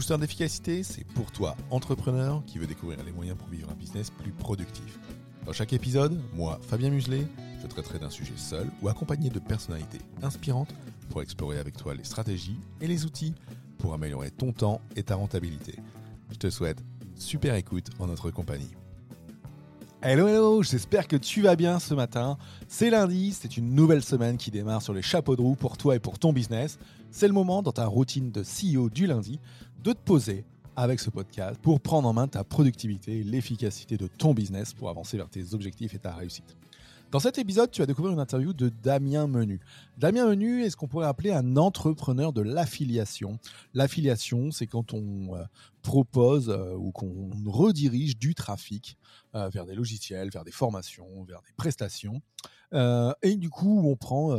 Booster d'efficacité, c'est pour toi, entrepreneur, qui veut découvrir les moyens pour vivre un business plus productif. Dans chaque épisode, moi, Fabien Muselet, je traiterai d'un sujet seul ou accompagné de personnalités inspirantes pour explorer avec toi les stratégies et les outils pour améliorer ton temps et ta rentabilité. Je te souhaite une super écoute en notre compagnie. Hello, hello, j'espère que tu vas bien ce matin. C'est lundi, c'est une nouvelle semaine qui démarre sur les chapeaux de roue pour toi et pour ton business. C'est le moment dans ta routine de CEO du lundi de te poser avec ce podcast pour prendre en main ta productivité et l'efficacité de ton business pour avancer vers tes objectifs et ta réussite. Dans cet épisode, tu vas découvrir une interview de Damien Menu. Damien Menu est ce qu'on pourrait appeler un entrepreneur de l'affiliation. L'affiliation, c'est quand on propose ou qu'on redirige du trafic vers des logiciels, vers des formations, vers des prestations. Et du coup, on prend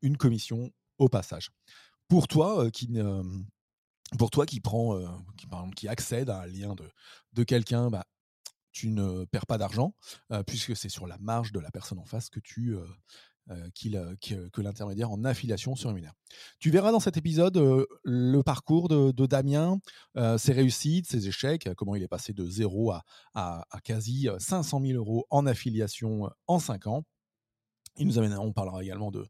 une commission au passage. Pour toi qui accède à un lien de quelqu'un, tu ne perds pas d'argent puisque c'est sur la marge de la personne en face que l'intermédiaire en affiliation se rémunère. Tu verras dans cet épisode le parcours de Damien, ses réussites, ses échecs, comment il est passé de 0 à quasi 500 000 euros en affiliation en 5 ans. On parlera également de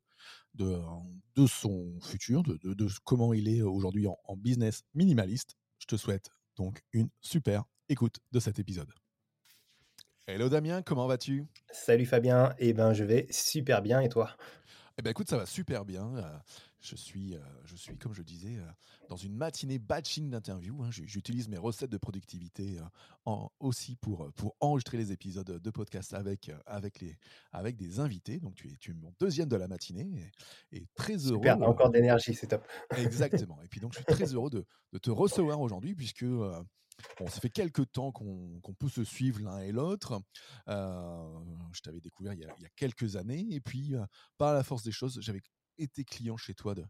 son futur, de comment il est aujourd'hui en business minimaliste. Je te souhaite donc une super écoute de cet épisode. Hello Damien, comment vas-tu ? Salut Fabien, je vais super bien et toi ? Écoute, ça va super bien. Je suis, comme je disais, dans une matinée batching d'interviews. J'utilise mes recettes de productivité aussi pour enregistrer les épisodes de podcast avec des invités. Donc, tu es mon deuxième de la matinée et très heureux. Super, encore d'énergie, c'est top. Exactement. Et puis, donc, je suis très heureux de te recevoir aujourd'hui puisque... ça fait quelques temps qu'on peut se suivre l'un et l'autre. Je t'avais découvert il y a quelques années. Et puis, par la force des choses, j'avais été client chez toi de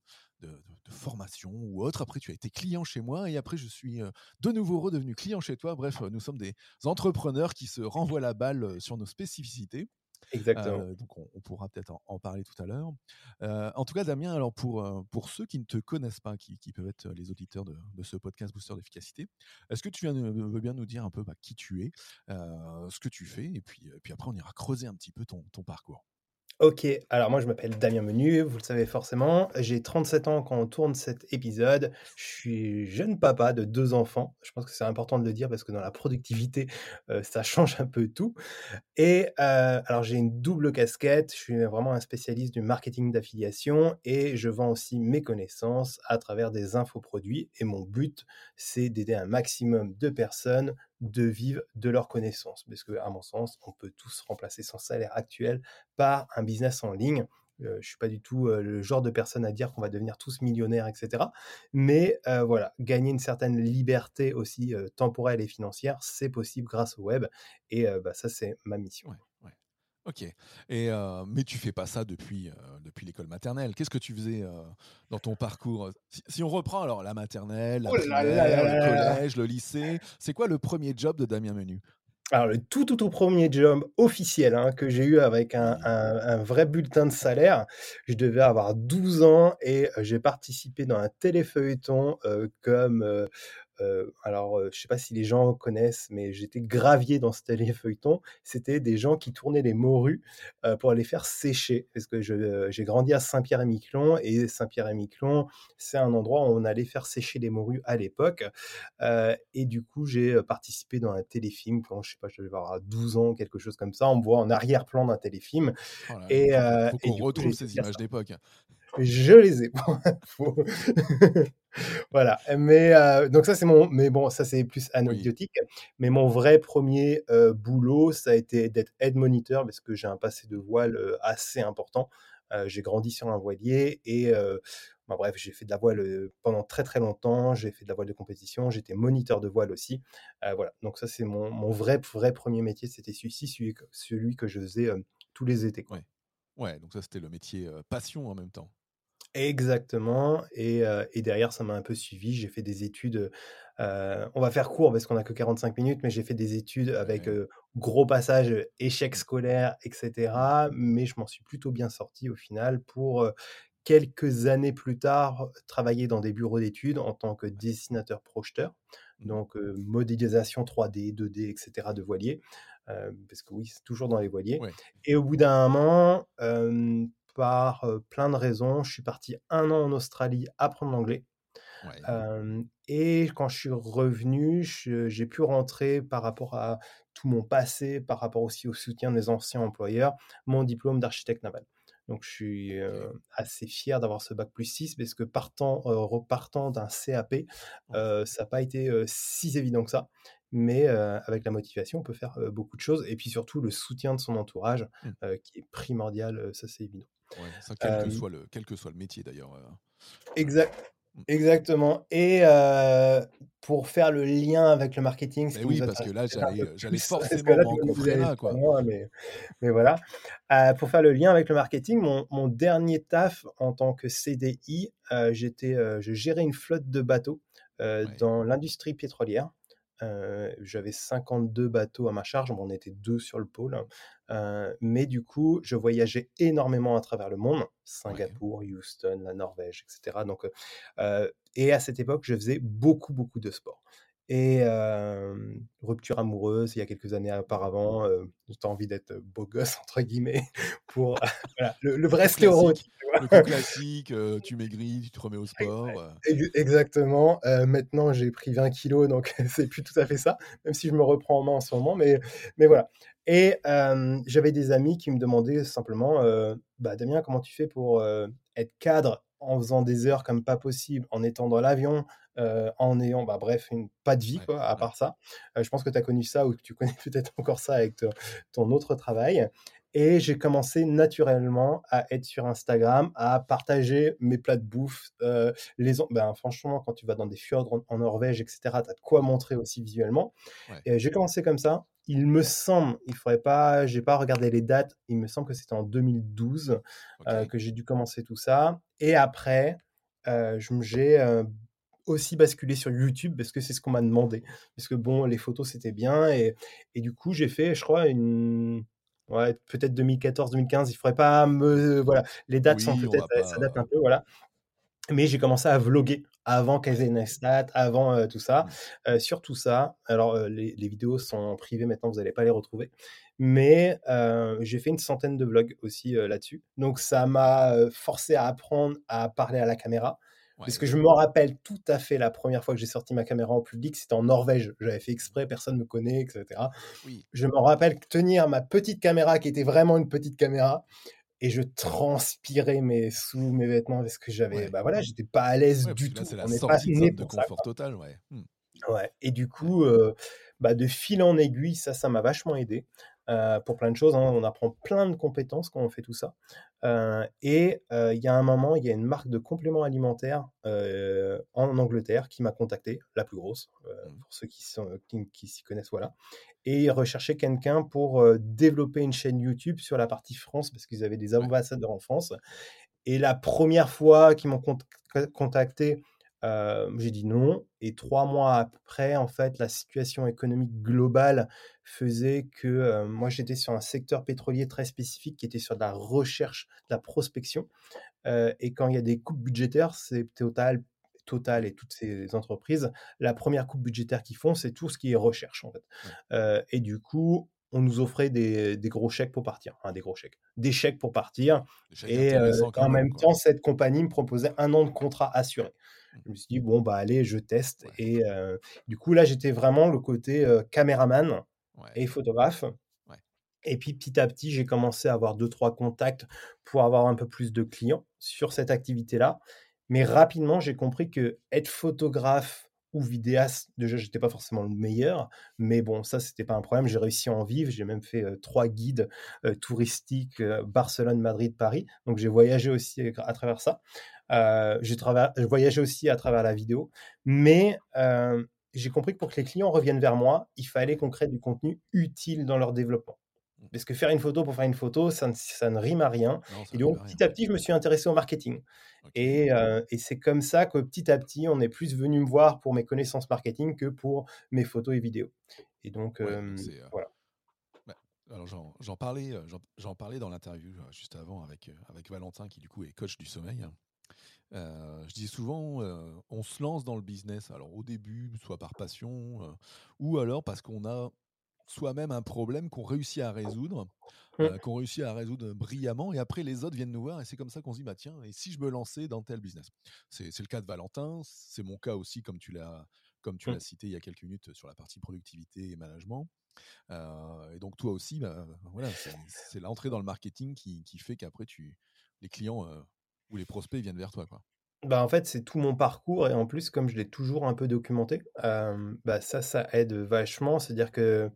formation ou autre. Après, tu as été client chez moi. Et après, je suis de nouveau redevenu client chez toi. Bref, nous sommes des entrepreneurs qui se renvoient la balle sur nos spécificités. Exactement. Donc, on pourra peut-être en parler tout à l'heure. En tout cas, Damien, alors pour ceux qui ne te connaissent pas, qui peuvent être les auditeurs de ce podcast Booster d'efficacité, est-ce que tu veux bien nous dire un peu qui tu es, ce que tu fais, et puis après, on ira creuser un petit peu ton parcours. Ok, alors moi je m'appelle Damien Menu, vous le savez forcément, j'ai 37 ans quand on tourne cet épisode, je suis jeune papa de 2 enfants, je pense que c'est important de le dire parce que dans la productivité, ça change un peu tout, et alors j'ai une double casquette, je suis vraiment un spécialiste du marketing d'affiliation et je vends aussi mes connaissances à travers des infoproduits et mon but c'est d'aider un maximum de personnes de vivre de leurs connaissances. Parce qu'à mon sens, on peut tous remplacer son salaire actuel par un business en ligne. Je ne suis pas du tout le genre de personne à dire qu'on va devenir tous millionnaires, etc. Mais voilà, gagner une certaine liberté aussi temporelle et financière, c'est possible grâce au web. Et ça, c'est ma mission. Ouais. Ok. Et, mais tu ne fais pas ça depuis l'école maternelle. Qu'est-ce que tu faisais dans ton parcours ? Si on reprend alors la maternelle, la primaire, le collège, le lycée, c'est quoi le premier job de Damien Menu ? Alors, le tout premier job officiel que j'ai eu avec un vrai bulletin de salaire, je devais avoir 12 ans et j'ai participé dans un téléfeuilleton je ne sais pas si les gens connaissent, mais j'étais gravier dans ce téléfeuilleton. C'était des gens qui tournaient les morues pour les faire sécher. Parce que j'ai grandi à Saint-Pierre-et-Miquelon. Et Saint-Pierre-et-Miquelon, c'est un endroit où on allait faire sécher les morues à l'époque. Et du coup, j'ai participé dans un téléfilm. Quand je devais avoir 12 ans, quelque chose comme ça. On me voit en arrière-plan d'un téléfilm. Voilà, et on retrouve ces images d'époque. Je les ai. Voilà. Mais donc ça c'est ça c'est plus anecdotique. Oui. Mais mon vrai premier boulot, ça a été d'être head moniteur parce que j'ai un passé de voile assez important. J'ai grandi sur un voilier et j'ai fait de la voile pendant très très longtemps. J'ai fait de la voile de compétition. J'étais moniteur de voile aussi. Voilà. Donc ça c'est mon vrai premier métier. C'était celui que je faisais tous les étés. Quoi. Ouais. Donc ça c'était le métier passion en même temps. Exactement, et derrière ça m'a un peu suivi, j'ai fait des études, on va faire court parce qu'on n'a que 45 minutes, mais j'ai fait des études avec gros passage, échecs scolaires, etc., mais je m'en suis plutôt bien sorti au final pour quelques années plus tard, travaillé dans des bureaux d'études en tant que dessinateur-projeteur, donc modélisation 3D, 2D, etc. de voiliers, parce que oui, c'est toujours dans les voiliers. Ouais. Et au bout d'un moment, par plein de raisons, je suis parti 1 an en Australie apprendre l'anglais. Ouais. Et quand je suis revenu, j'ai pu rentrer par rapport à tout mon passé, par rapport aussi au soutien de mes anciens employeurs, mon diplôme d'architecte naval. Donc je suis assez fier d'avoir ce bac plus 6 parce que repartant d'un CAP, ça n'a pas été si évident que ça. Mais avec la motivation, on peut faire beaucoup de choses. Et puis surtout, le soutien de son entourage qui est primordial, ça c'est évident. Ouais, ça, quel que soit le métier d'ailleurs. Exact. Exactement. Et pour faire le lien avec le marketing, c'est oui, parce que là, j'allais forcément rencontrer là, quoi. Mais voilà. Pour faire le lien avec le marketing, mon dernier taf en tant que CDI, je gérais une flotte de bateaux dans l'industrie pétrolière. J'avais 52 bateaux à ma charge, on était 2 sur le pôle, mais du coup je voyageais énormément à travers le monde, Singapour, Houston, la Norvège, etc. Donc, et à cette époque je faisais beaucoup de sport et rupture amoureuse il y a quelques années auparavant, t'as envie d'être beau gosse entre guillemets pour voilà, le vrai sclérose, le coup classique, tu maigris, tu te remets au sport. Exactement. Maintenant j'ai pris 20 kilos donc c'est plus tout à fait ça, même si je me reprends en main en ce moment, mais voilà. Et j'avais des amis qui me demandaient simplement Damien, comment tu fais pour être cadre en faisant des heures comme pas possible, en étant dans l'avion, en ayant, pas de vie, quoi, à part ça. Je pense que tu as connu ça, ou tu connais peut-être encore ça avec ton autre travail. Et j'ai commencé naturellement à être sur Instagram, à partager mes plats de bouffe. Franchement, quand tu vas dans des fjords en Norvège, etc., tu as de quoi montrer aussi visuellement. Ouais. Et j'ai commencé comme ça. Il me semble, j'ai pas regardé les dates, il me semble que c'était en 2012 que j'ai dû commencer tout ça. Et après, j'ai aussi basculé sur YouTube parce que c'est ce qu'on m'a demandé. Parce que les photos, c'était bien. Et du coup, j'ai fait, je crois, peut-être 2014, 2015. Il faudrait pas les dates sont peut-être, ça date un peu, voilà. Mais j'ai commencé à vlogger avant Casey Neistat, avant tout ça, sur tout ça. Alors, les vidéos sont privées maintenant, vous n'allez pas les retrouver. Mais j'ai fait une centaine de vlogs aussi là-dessus. Donc, ça m'a forcé à apprendre à parler à la caméra. Parce que je me rappelle tout à fait la première fois que j'ai sorti ma caméra en public, c'était en Norvège. J'avais fait exprès, personne ne me connaît, etc. Oui. Je me rappelle tenir ma petite caméra, qui était vraiment une petite caméra, et je transpirais sous mes vêtements parce que j'avais j'étais pas à l'aise du tout. Là, c'est la sortie de confort total, et du coup de fil en aiguille, ça m'a vachement aidé pour plein de choses, hein. On apprend plein de compétences quand on fait tout ça, et il y a un moment, il y a une marque de compléments alimentaires en Angleterre qui m'a contacté, la plus grosse, pour ceux qui s'y connaissent, voilà. Et ils recherchaient quelqu'un pour développer une chaîne YouTube sur la partie France, parce qu'ils avaient des ambassadeurs en France. Et la première fois qu'ils m'ont contacté, j'ai dit non. Et 3 mois après, en fait, la situation économique globale faisait que moi, j'étais sur un secteur pétrolier très spécifique qui était sur de la recherche, de la prospection. Et quand il y a des coupes budgétaires, c'est Total et toutes ces entreprises, la première coupe budgétaire qu'ils font, c'est tout ce qui est recherche, en fait. Et du coup, on nous offrait des gros chèques pour partir. Des chèques pour partir. Et en même temps, cette compagnie me proposait 1 an de contrat assuré. Je me suis dit, allez, je teste. Ouais. Et du coup, là, j'étais vraiment le côté caméraman et photographe. Et puis, petit à petit, j'ai commencé à avoir 2-3 contacts pour avoir un peu plus de clients sur cette activité-là. Mais rapidement, j'ai compris que être photographe ou vidéaste, déjà, je n'étais pas forcément le meilleur. Mais ça, ce n'était pas un problème. J'ai réussi à en vivre. J'ai même fait 3 guides touristiques, Barcelone, Madrid, Paris. Donc, j'ai voyagé aussi à travers ça. Je voyageais aussi à travers la vidéo. Mais j'ai compris que pour que les clients reviennent vers moi, il fallait qu'on crée du contenu utile dans leur développement. Parce que faire une photo pour faire une photo, ça ne rime à rien. Non, et donc, petit à petit, je me suis intéressé au marketing. Okay. Et c'est comme ça que petit à petit, on est plus venu me voir pour mes connaissances marketing que pour mes photos et vidéos. Et donc, voilà. Alors j'en parlais dans l'interview juste avant avec Valentin, qui du coup est coach du sommeil. Je dis souvent, on se lance dans le business, alors au début, soit par passion, ou alors parce qu'on a soi-même un problème qu'on réussit à résoudre, brillamment, et après les autres viennent nous voir, et c'est comme ça qu'on se dit, bah, tiens, et si je me lançais dans tel business? C'est le cas de Valentin, c'est mon cas aussi, comme tu l'as cité il y a quelques minutes sur la partie productivité et management. Et donc toi aussi, bah, voilà, c'est l'entrée dans le marketing qui fait qu'après les clients ou les prospects viennent vers toi, quoi. Bah, en fait, c'est tout mon parcours, et en plus, comme je l'ai toujours un peu documenté, ça aide vachement. C'est-à-dire que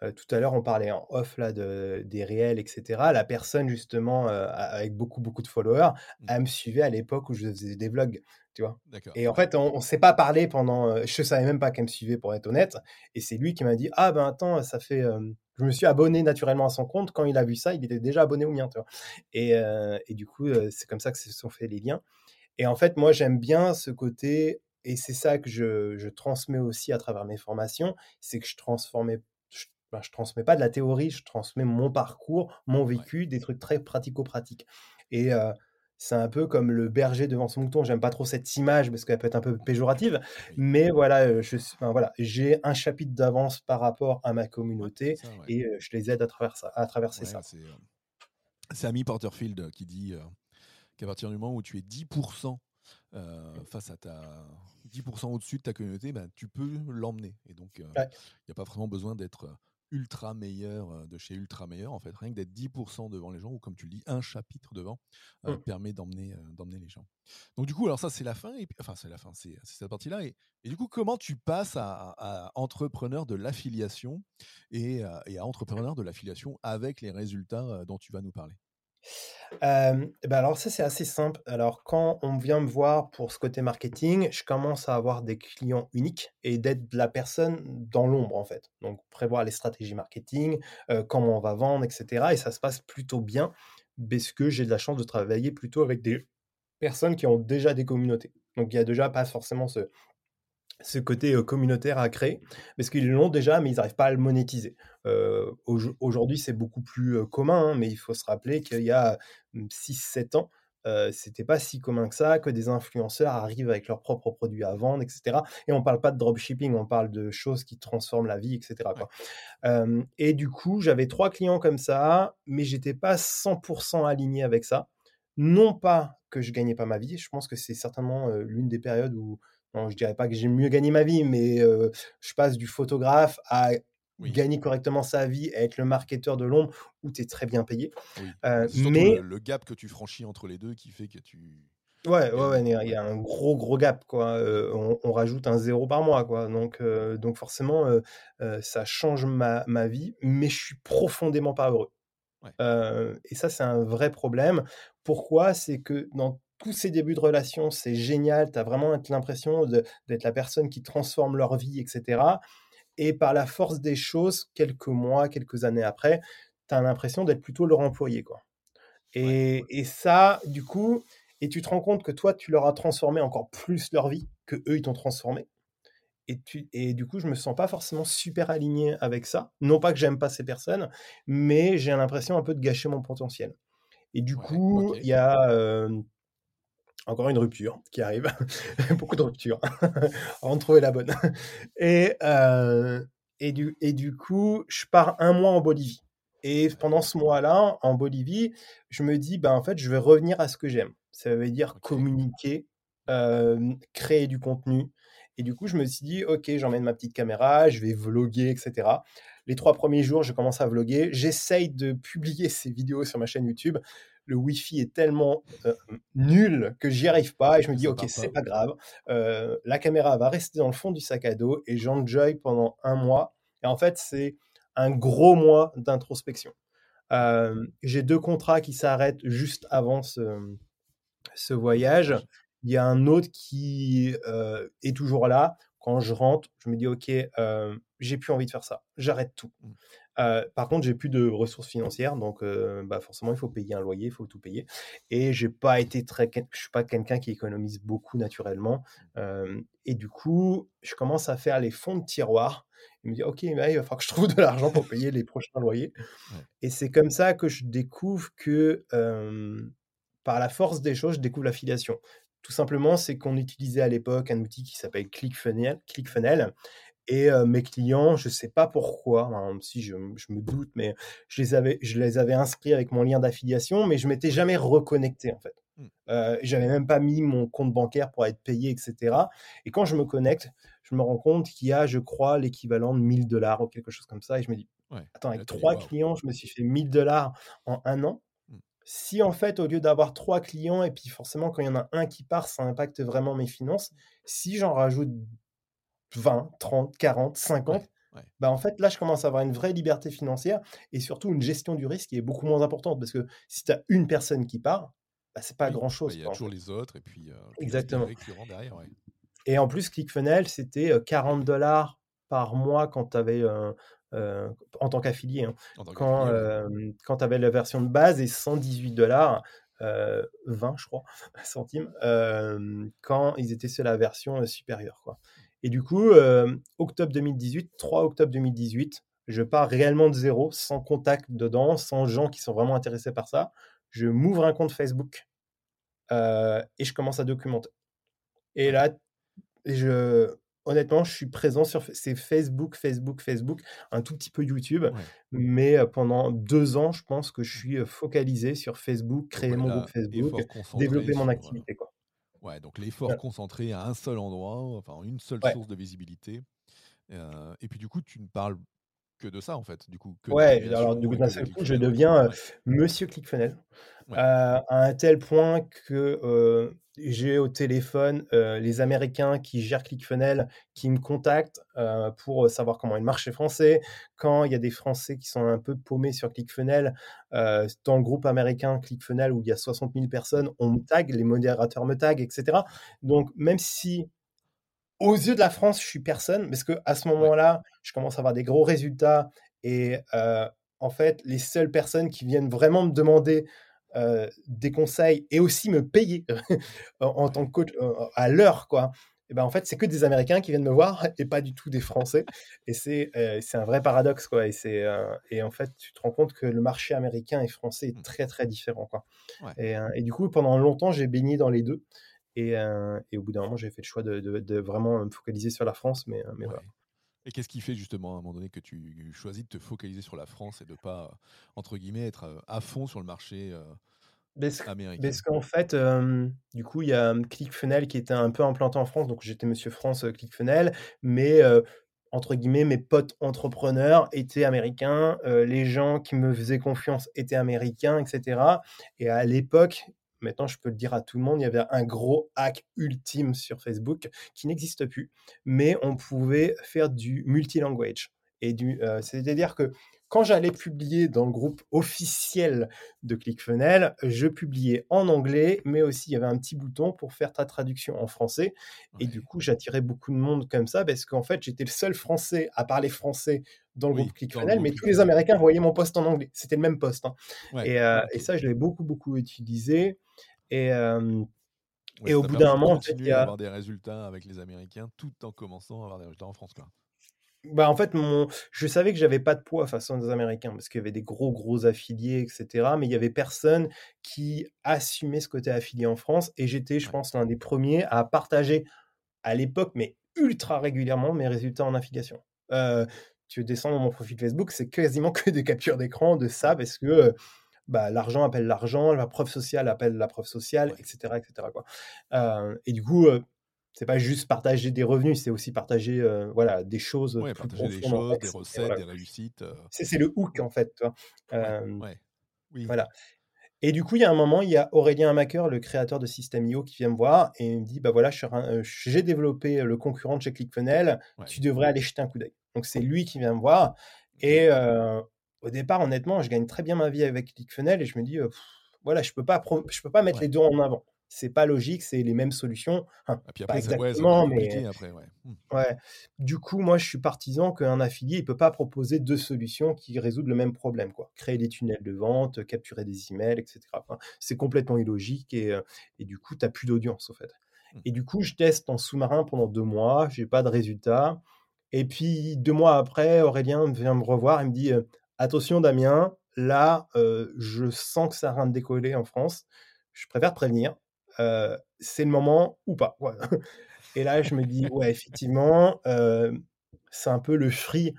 tout à l'heure, on parlait en off là, des réels, etc. La personne, justement, avec beaucoup, beaucoup de followers, elle me suivait à l'époque où je faisais des vlogs, tu vois. D'accord. Et en fait, on ne s'est pas parlé pendant... je ne savais même pas qu'elle me suivait, pour être honnête. Et c'est lui qui m'a dit, ah ben attends, ça fait... je me suis abonné naturellement à son compte. Quand il a vu ça, il était déjà abonné au mien, tu vois. Et du coup, c'est comme ça que se sont faits les liens. Et en fait, moi, j'aime bien ce côté... Et c'est ça que je transmets aussi à travers mes formations. C'est que je transmets pas de la théorie, je transmets mon parcours, mon vécu, des trucs très pratico-pratiques. Et c'est un peu comme le berger devant son mouton. J'aime pas trop cette image parce qu'elle peut être un peu péjorative, mais voilà, j'ai un chapitre d'avance par rapport à ma communauté, ça, ouais. Et je les aide à traverser ça. C'est Ami Porterfield qui dit qu'à partir du moment où tu es 10% face à 10% au-dessus de ta communauté, ben, tu peux l'emmener. Et donc, il n'y a pas forcément besoin d'être ultra meilleur de chez ultra meilleur. En fait, rien que d'être 10% devant les gens, ou comme tu le dis, un chapitre devant, permet d'emmener les gens. Donc, du coup, alors ça, c'est la fin. C'est cette partie-là. Et du coup, comment tu passes à entrepreneur de l'affiliation et à entrepreneur de l'affiliation avec les résultats dont tu vas nous parler? Alors ça, c'est assez simple. Alors quand on vient me voir pour ce côté marketing, je commence à avoir des clients uniques et d'être la personne dans l'ombre, en fait. Donc prévoir les stratégies marketing, comment on va vendre, etc. Et ça se passe plutôt bien parce que j'ai de la chance de travailler plutôt avec des personnes qui ont déjà des communautés. Donc il n'y a déjà pas forcément ce côté communautaire à créer, parce qu'ils l'ont déjà, mais ils n'arrivent pas à le monétiser. Aujourd'hui, c'est beaucoup plus commun, hein, mais il faut se rappeler qu'il y a 6-7 ans, ce n'était pas si commun que ça, que des influenceurs arrivent avec leurs propres produits à vendre, etc. Et on ne parle pas de dropshipping, on parle de choses qui transforment la vie, etc. Quoi. Et du coup, j'avais 3 clients comme ça, mais je n'étais pas 100% aligné avec ça. Non pas que je ne gagnais pas ma vie, je pense que c'est certainement l'une des périodes où... Non, je ne dirais pas que j'ai mieux gagné ma vie, mais je passe du photographe à gagner correctement sa vie, à être le marketeur de l'ombre où tu es très bien payé. Oui. Mais le gap que tu franchis entre les deux qui fait que tu... Ouais, il y a un gros gap, quoi. On rajoute un 0 par mois, quoi. Donc forcément, ça change ma vie, mais je suis profondément pas heureux. Ouais. Et ça, c'est un vrai problème. Pourquoi ? C'est que dans tous ces débuts de relation, c'est génial, tu as vraiment l'impression d'être la personne qui transforme leur vie, etc. Et par la force des choses, quelques mois, quelques années après, tu as l'impression d'être plutôt leur employé, quoi. Et ça, du coup, et tu te rends compte que toi, tu leur as transformé encore plus leur vie que eux, ils t'ont transformé. Et du coup, je ne me sens pas forcément super aligné avec ça. Non pas que j'aime pas ces personnes, mais j'ai l'impression un peu de gâcher mon potentiel. Et du coup, il y a... encore une rupture qui arrive, beaucoup de ruptures, avant de trouver la bonne. Et du coup, je pars un mois en Bolivie. Et pendant ce mois-là, en Bolivie, je me dis, en fait, je vais revenir à ce que j'aime. Ça veut dire communiquer, créer du contenu. Et du coup, je me suis dit, ok, j'emmène ma petite caméra, je vais vloguer, etc. Les 3 premiers jours, je commence à vloguer. J'essaye de publier ces vidéos sur ma chaîne YouTube. Le Wi-Fi est tellement nul que j'y arrive pas et je me dis ok, c'est pas grave, la caméra va rester dans le fond du sac à dos et j'enjoy pendant un mois. Et en fait, c'est un gros mois d'introspection. J'ai 2 contrats qui s'arrêtent juste avant ce voyage. Il y a un autre qui est toujours là. Quand je rentre, je me dis ok, j'ai plus envie de faire ça, j'arrête tout. Par contre, j'ai plus de ressources financières, donc forcément, il faut payer un loyer, il faut tout payer. Et j'ai pas été je suis pas quelqu'un qui économise beaucoup naturellement. Et du coup, je commence à faire les fonds de tiroir. Il me dit, ok, mais il va falloir que je trouve de l'argent pour payer les prochains loyers. Ouais. Et c'est comme ça que je découvre que, par la force des choses, je découvre l'affiliation. Tout simplement, c'est qu'on utilisait à l'époque un outil qui s'appelle ClickFunnels. Et mes clients, je ne sais pas pourquoi, si je me doute, mais je les avais inscrits avec mon lien d'affiliation, mais je ne m'étais jamais reconnecté en fait. Je n'avais même pas mis mon compte bancaire pour être payé, etc. Et quand je me connecte, je me rends compte qu'il y a, je crois, l'équivalent de $1,000 ou quelque chose comme ça. Et je me dis, attends, avec 3 clients, je me suis fait $1,000 en un an. Si en fait, au lieu d'avoir 3 clients, et puis forcément, quand il y en a un qui part, ça impacte vraiment mes finances, si j'en rajoute 20, 30, 40, 50, en fait, là, je commence à avoir une vraie liberté financière et surtout une gestion du risque qui est beaucoup moins importante, parce que si tu as une personne qui part, c'est pas grand-chose. Il y a toujours les autres et puis exactement. Qui rentrent derrière. Ouais. Et en plus, ClickFunnels, c'était $40 par mois quand tu avais en tant qu'affilié. Quand tu avais la version de base, et $118 20, je crois, centimes, quand ils étaient sur la version supérieure, quoi. Et du coup, 3 octobre 2018, je pars réellement de zéro, sans contact dedans, sans gens qui sont vraiment intéressés par ça. Je m'ouvre un compte Facebook et je commence à documenter. Et là, honnêtement, je suis présent sur Facebook, un tout petit peu YouTube. Ouais. Mais pendant 2 ans, je pense que je suis focalisé sur Facebook, créer mon groupe Facebook, développer mon activité, quoi. Ouais, donc l'effort concentré à un seul endroit, enfin une seule source de visibilité. Et puis du coup, tu ne parles que de ça en fait. Du coup, d'un seul coup, je deviens Monsieur ClickFunnels à un tel point que j'ai au téléphone les Américains qui gèrent ClickFunnels qui me contactent pour savoir comment il marche chez Français. Quand il y a des Français qui sont un peu paumés sur ClickFunnels, dans le groupe américain ClickFunnels où il y a 60 000 personnes, on me tag, les modérateurs me tag, etc. Donc même si aux yeux de la France, je suis personne, parce qu'à ce moment-là, je commence à avoir des gros résultats et en fait, les seules personnes qui viennent vraiment me demander des conseils et aussi me payer en tant que coach à l'heure, quoi. Et ben en fait, c'est que des Américains qui viennent me voir et pas du tout des Français. Et c'est un vrai paradoxe, quoi. Et et en fait, tu te rends compte que le marché américain et français est très très différent, quoi. Ouais. Et du coup, pendant longtemps, j'ai baigné dans les deux. Et au bout d'un moment, j'ai fait le choix de vraiment me focaliser sur la France, mais voilà. Et qu'est-ce qui fait justement à un moment donné que tu choisis de te focaliser sur la France et de ne pas, entre guillemets, être à fond sur le marché américain? Parce qu'en fait, du coup, il y a ClickFunnels qui était un peu implanté en France, donc j'étais Monsieur France ClickFunnels, mais entre guillemets, mes potes entrepreneurs étaient américains, les gens qui me faisaient confiance étaient américains, etc. Et à l'époque... Maintenant, je peux le dire à tout le monde, il y avait un gros hack ultime sur Facebook qui n'existe plus, mais on pouvait faire du multilanguage. C'est-à-dire que quand j'allais publier dans le groupe officiel de ClickFunnels, je publiais en anglais, mais aussi il y avait un petit bouton pour faire ta traduction en français. Et du coup, j'attirais beaucoup de monde comme ça, parce qu'en fait, j'étais le seul Français à parler français dans le groupe ClickFunnels, mais tous les Américains voyaient mon post en anglais. C'était le même post. Et ça, je l'avais beaucoup, beaucoup utilisé. Et au bout d'un moment, en fait, il y a avoir des résultats avec les Américains, tout en commençant à avoir des résultats en France, quoi. En fait, je savais que j'avais pas de poids face aux Américains, parce qu'il y avait des gros affiliés, etc. Mais il y avait personne qui assumait ce côté affilié en France. Et j'étais, je pense, l'un des premiers à partager à l'époque, mais ultra régulièrement, mes résultats en affiliation. Tu descends dans mon profil Facebook, c'est quasiment que des captures d'écran de ça, parce que l'argent appelle l'argent, la preuve sociale appelle la preuve sociale, etc. quoi. Et du coup... c'est pas juste partager des revenus, c'est aussi partager des choses. Oui, partager des choses, des recettes, des réussites. C'est le hook, en fait. Toi. Oui. Voilà. Et du coup, il y a un moment, il y a Aurélien Amaker, le créateur de Systeme.io, qui vient me voir et il me dit, j'ai développé le concurrent de chez ClickFunnels, tu devrais aller jeter un coup d'œil. Donc, c'est lui qui vient me voir. Et au départ, honnêtement, je gagne très bien ma vie avec ClickFunnels et je me dis, je ne peux pas mettre les deux en avant. c'est pas logique, c'est les mêmes solutions. Enfin, et puis après, pas exactement, mais après, ouais. Ouais. Du coup, moi, je suis partisan qu'un affilié, il peut pas proposer deux solutions qui résoudent le même problème, quoi. Créer des tunnels de vente, capturer des emails, etc. Enfin, c'est complètement illogique et du coup, t'as plus d'audience, au fait. Et du coup, je teste en sous-marin pendant 2 mois, j'ai pas de résultats. Et puis, 2 mois après, Aurélien vient me revoir et me dit « Attention Damien, là, je sens que ça va décoller en France. Je préfère te prévenir. C'est le moment ou pas. Ouais. » Et là, je me dis « Ouais, effectivement, c'est un peu le free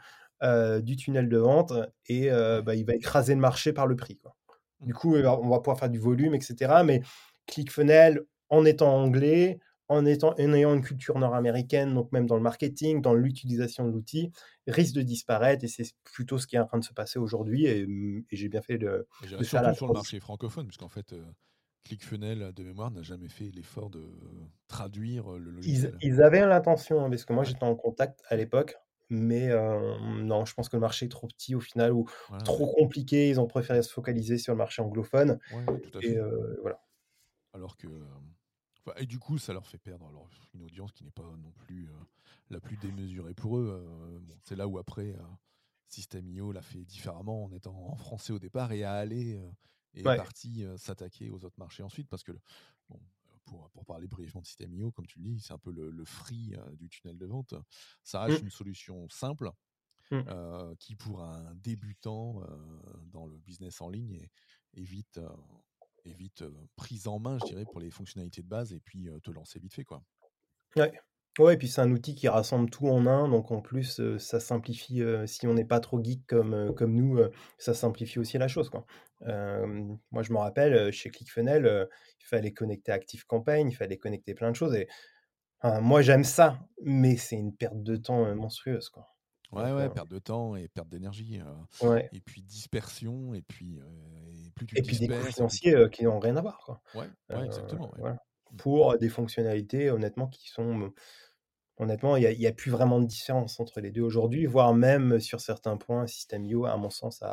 du tunnel de vente et il va écraser le marché par le prix. » quoi. Du coup, on va pouvoir faire du volume, etc. Mais ClickFunnels, en étant anglais, en ayant une culture nord-américaine, donc même dans le marketing, dans l'utilisation de l'outil, risque de disparaître, et c'est plutôt ce qui est en train de se passer aujourd'hui, et j'ai bien fait de faire la surtout sur le marché francophone, puisqu'en fait, ClickFunnels, de mémoire, n'a jamais fait l'effort de traduire le logiciel. Ils avaient l'intention, hein, parce que moi, j'étais en contact à l'époque, mais non, je pense que le marché est trop petit au final, ou trop compliqué, ils ont préféré se focaliser sur le marché anglophone, voilà. Alors que... Et du coup, ça leur fait perdre une audience qui n'est pas non plus la plus démesurée pour eux. C'est là où après, Systeme.io l'a fait différemment en étant en français au départ et à aller parti s'attaquer aux autres marchés ensuite. Parce que, pour parler brièvement de Systeme.io, comme tu le dis, c'est un peu le free du tunnel de vente. Ça reste une solution simple qui, pour un débutant dans le business en ligne, est vite prise en main, je dirais, pour les fonctionnalités de base et puis te lancer vite fait, quoi. Ouais, et puis c'est un outil qui rassemble tout en un, donc en plus ça simplifie, si on n'est pas trop geek comme nous, ça simplifie aussi la chose, quoi. Moi je me rappelle, chez ClickFunnels, il fallait connecter ActiveCampaign, il fallait connecter plein de choses et moi j'aime ça, mais c'est une perte de temps monstrueuse, quoi. Ouais, perte de temps et perte d'énergie. Et puis dispersion, et puis plus tu disperses. Et puis des coûts financiers qui n'ont rien à voir, quoi. Ouais, exactement. Ouais. Voilà. Pour des fonctionnalités, honnêtement, qui sont... Honnêtement, il n'y a plus vraiment de différence entre les deux aujourd'hui, voire même sur certains points, Systeme.io, à mon sens,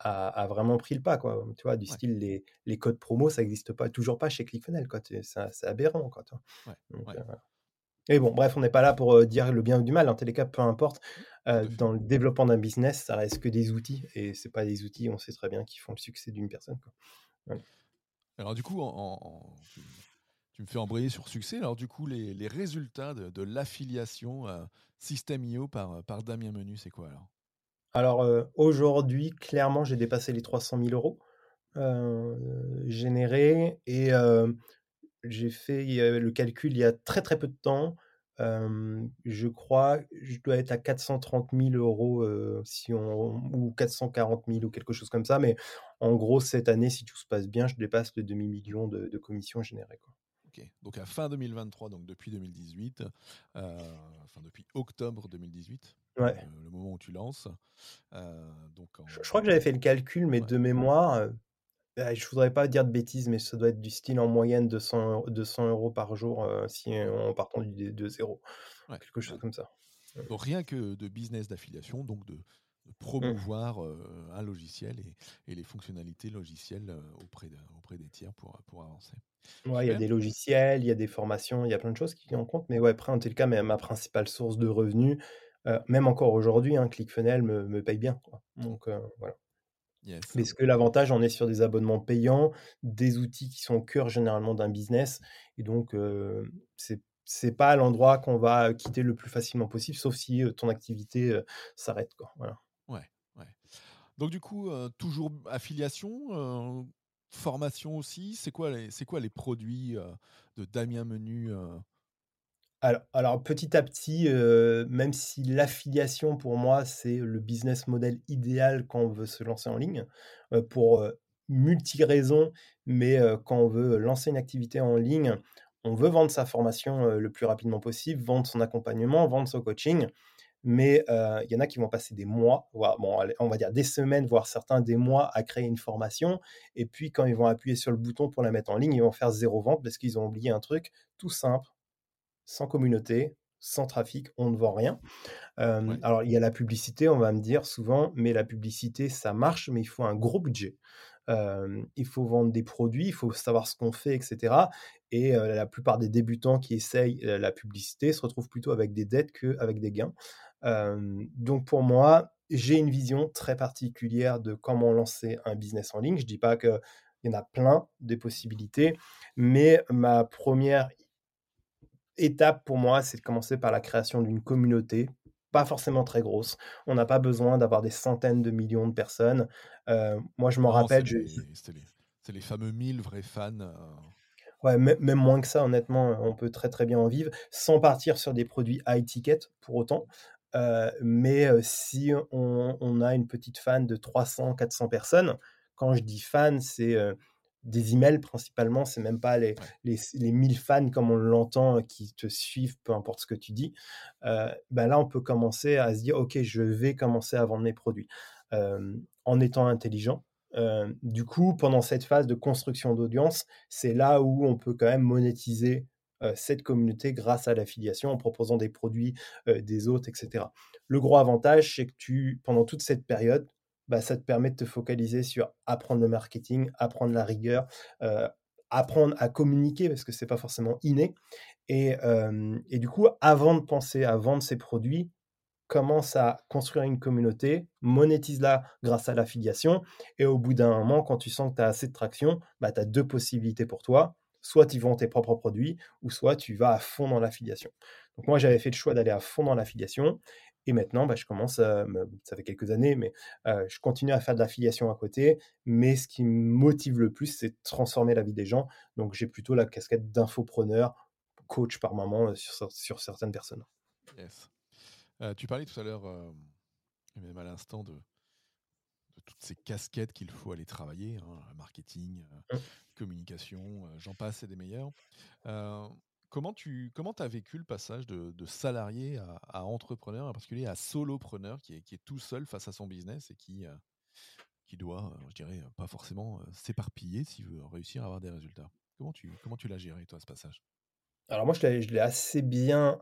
a vraiment pris le pas, quoi. Tu vois, du style, les codes promo, ça n'existe pas, toujours pas chez ClickFunnels, quoi. C'est aberrant, quoi. Toi. Donc, et bon, bref, on n'est pas là pour dire le bien ou du mal. En tous les cas, peu importe. Dans le développement d'un business, ça reste que des outils. Et ce n'est pas des outils, on sait très bien, qui font le succès d'une personne, quoi. Voilà. Alors du coup, tu me fais embrayer sur succès. Alors du coup, les résultats de l'affiliation Systeme.io par Damien Menu, c'est quoi alors ? Alors aujourd'hui, clairement, j'ai dépassé les 300 000 euros générés. Et... j'ai fait le calcul il y a très très peu de temps. Je crois que je dois être à 430 000 euros ou 440 000 ou quelque chose comme ça. Mais en gros, cette année, si tout se passe bien, je dépasse le demi-million de commissions générées, quoi. Okay. Donc à fin 2023, donc depuis 2018, depuis octobre 2018, le moment où tu lances. Je crois que j'avais fait le calcul, mais de mémoire... je voudrais pas dire de bêtises, mais ça doit être du style en moyenne 200 euros par jour si on partant de zéro, quelque chose comme ça. Donc rien que de business d'affiliation, donc de promouvoir un logiciel et les fonctionnalités logicielles auprès des tiers pour avancer. Il y a des logiciels, il y a des formations, il y a plein de choses qui en comptent, mais après en tout cas, ma principale source de revenus, même encore aujourd'hui, ClickFunnels me paye bien, quoi. Donc voilà. Yes. Parce que l'avantage, on est sur des abonnements payants, des outils qui sont au cœur généralement d'un business, et donc c'est pas l'endroit qu'on va quitter le plus facilement possible, sauf si ton activité s'arrête, quoi. Voilà. Ouais. Donc du coup, toujours affiliation, formation aussi. C'est quoi les produits de Damien Menu Alors, petit à petit, même si l'affiliation, pour moi, c'est le business model idéal quand on veut se lancer en ligne, pour multi-raisons, mais quand on veut lancer une activité en ligne, on veut vendre sa formation le plus rapidement possible, vendre son accompagnement, vendre son coaching, mais il y en a qui vont passer des mois, on va dire des semaines, voire certains des mois à créer une formation, et puis quand ils vont appuyer sur le bouton pour la mettre en ligne, ils vont faire 0 vente parce qu'ils ont oublié un truc tout simple. Sans communauté, sans trafic, on ne vend rien. Alors, il y a la publicité, on va me dire souvent, mais la publicité, ça marche, mais il faut un gros budget. il faut vendre des produits, il faut savoir ce qu'on fait, etc. Et la plupart des débutants qui essayent la publicité se retrouvent plutôt avec des dettes qu'avec des gains. Donc pour moi, j'ai une vision très particulière de comment lancer un business en ligne. Je ne dis pas qu'il y en a plein des possibilités, mais ma première étape pour moi, c'est de commencer par la création d'une communauté, pas forcément très grosse. On n'a pas besoin d'avoir des centaines de millions de personnes. Moi, je m'en rappelle... C'est les fameux 1000 vrais fans... Ouais, même moins que ça, honnêtement, on peut très très bien en vivre, sans partir sur des produits high ticket pour autant. Mais si on a une petite fan de 300-400 personnes, quand je dis fan, c'est des emails principalement, c'est même pas les 1000 fans comme on l'entend qui te suivent, peu importe ce que tu dis. Ben là, on peut commencer à se dire, ok, je vais commencer à vendre mes produits en étant intelligent. Du coup, pendant cette phase de construction d'audience, c'est là où on peut quand même monétiser cette communauté grâce à l'affiliation en proposant des produits des autres, etc. Le gros avantage, c'est que pendant toute cette période, bah, ça te permet de te focaliser sur apprendre le marketing, apprendre la rigueur, apprendre à communiquer parce que c'est pas forcément inné. Et du coup, avant de penser à vendre ses produits, commence à construire une communauté, monétise-la grâce à l'affiliation et au bout d'un moment, quand tu sens que tu as assez de traction, bah, tu as deux possibilités pour toi. Soit tu vends tes propres produits ou soit tu vas à fond dans l'affiliation. Donc moi, j'avais fait le choix d'aller à fond dans l'affiliation et maintenant, bah, je commence, ça fait quelques années, mais je continue à faire de l'affiliation à côté. Mais ce qui me motive le plus, c'est de transformer la vie des gens. Donc j'ai plutôt la casquette d'infopreneur, coach par moment sur certaines personnes. Yes. Tu parlais tout à l'heure, même à l'instant, de toutes ces casquettes qu'il faut aller travailler, hein, marketing, communication, j'en passe et des meilleurs. Comment tu as vécu le passage de salarié à entrepreneur, en particulier à solopreneur, qui est tout seul face à son business et qui doit, je dirais, pas forcément s'éparpiller s'il veut réussir à avoir des résultats. Comment tu l'as géré, toi, ce passage ? Alors moi, je l'ai assez bien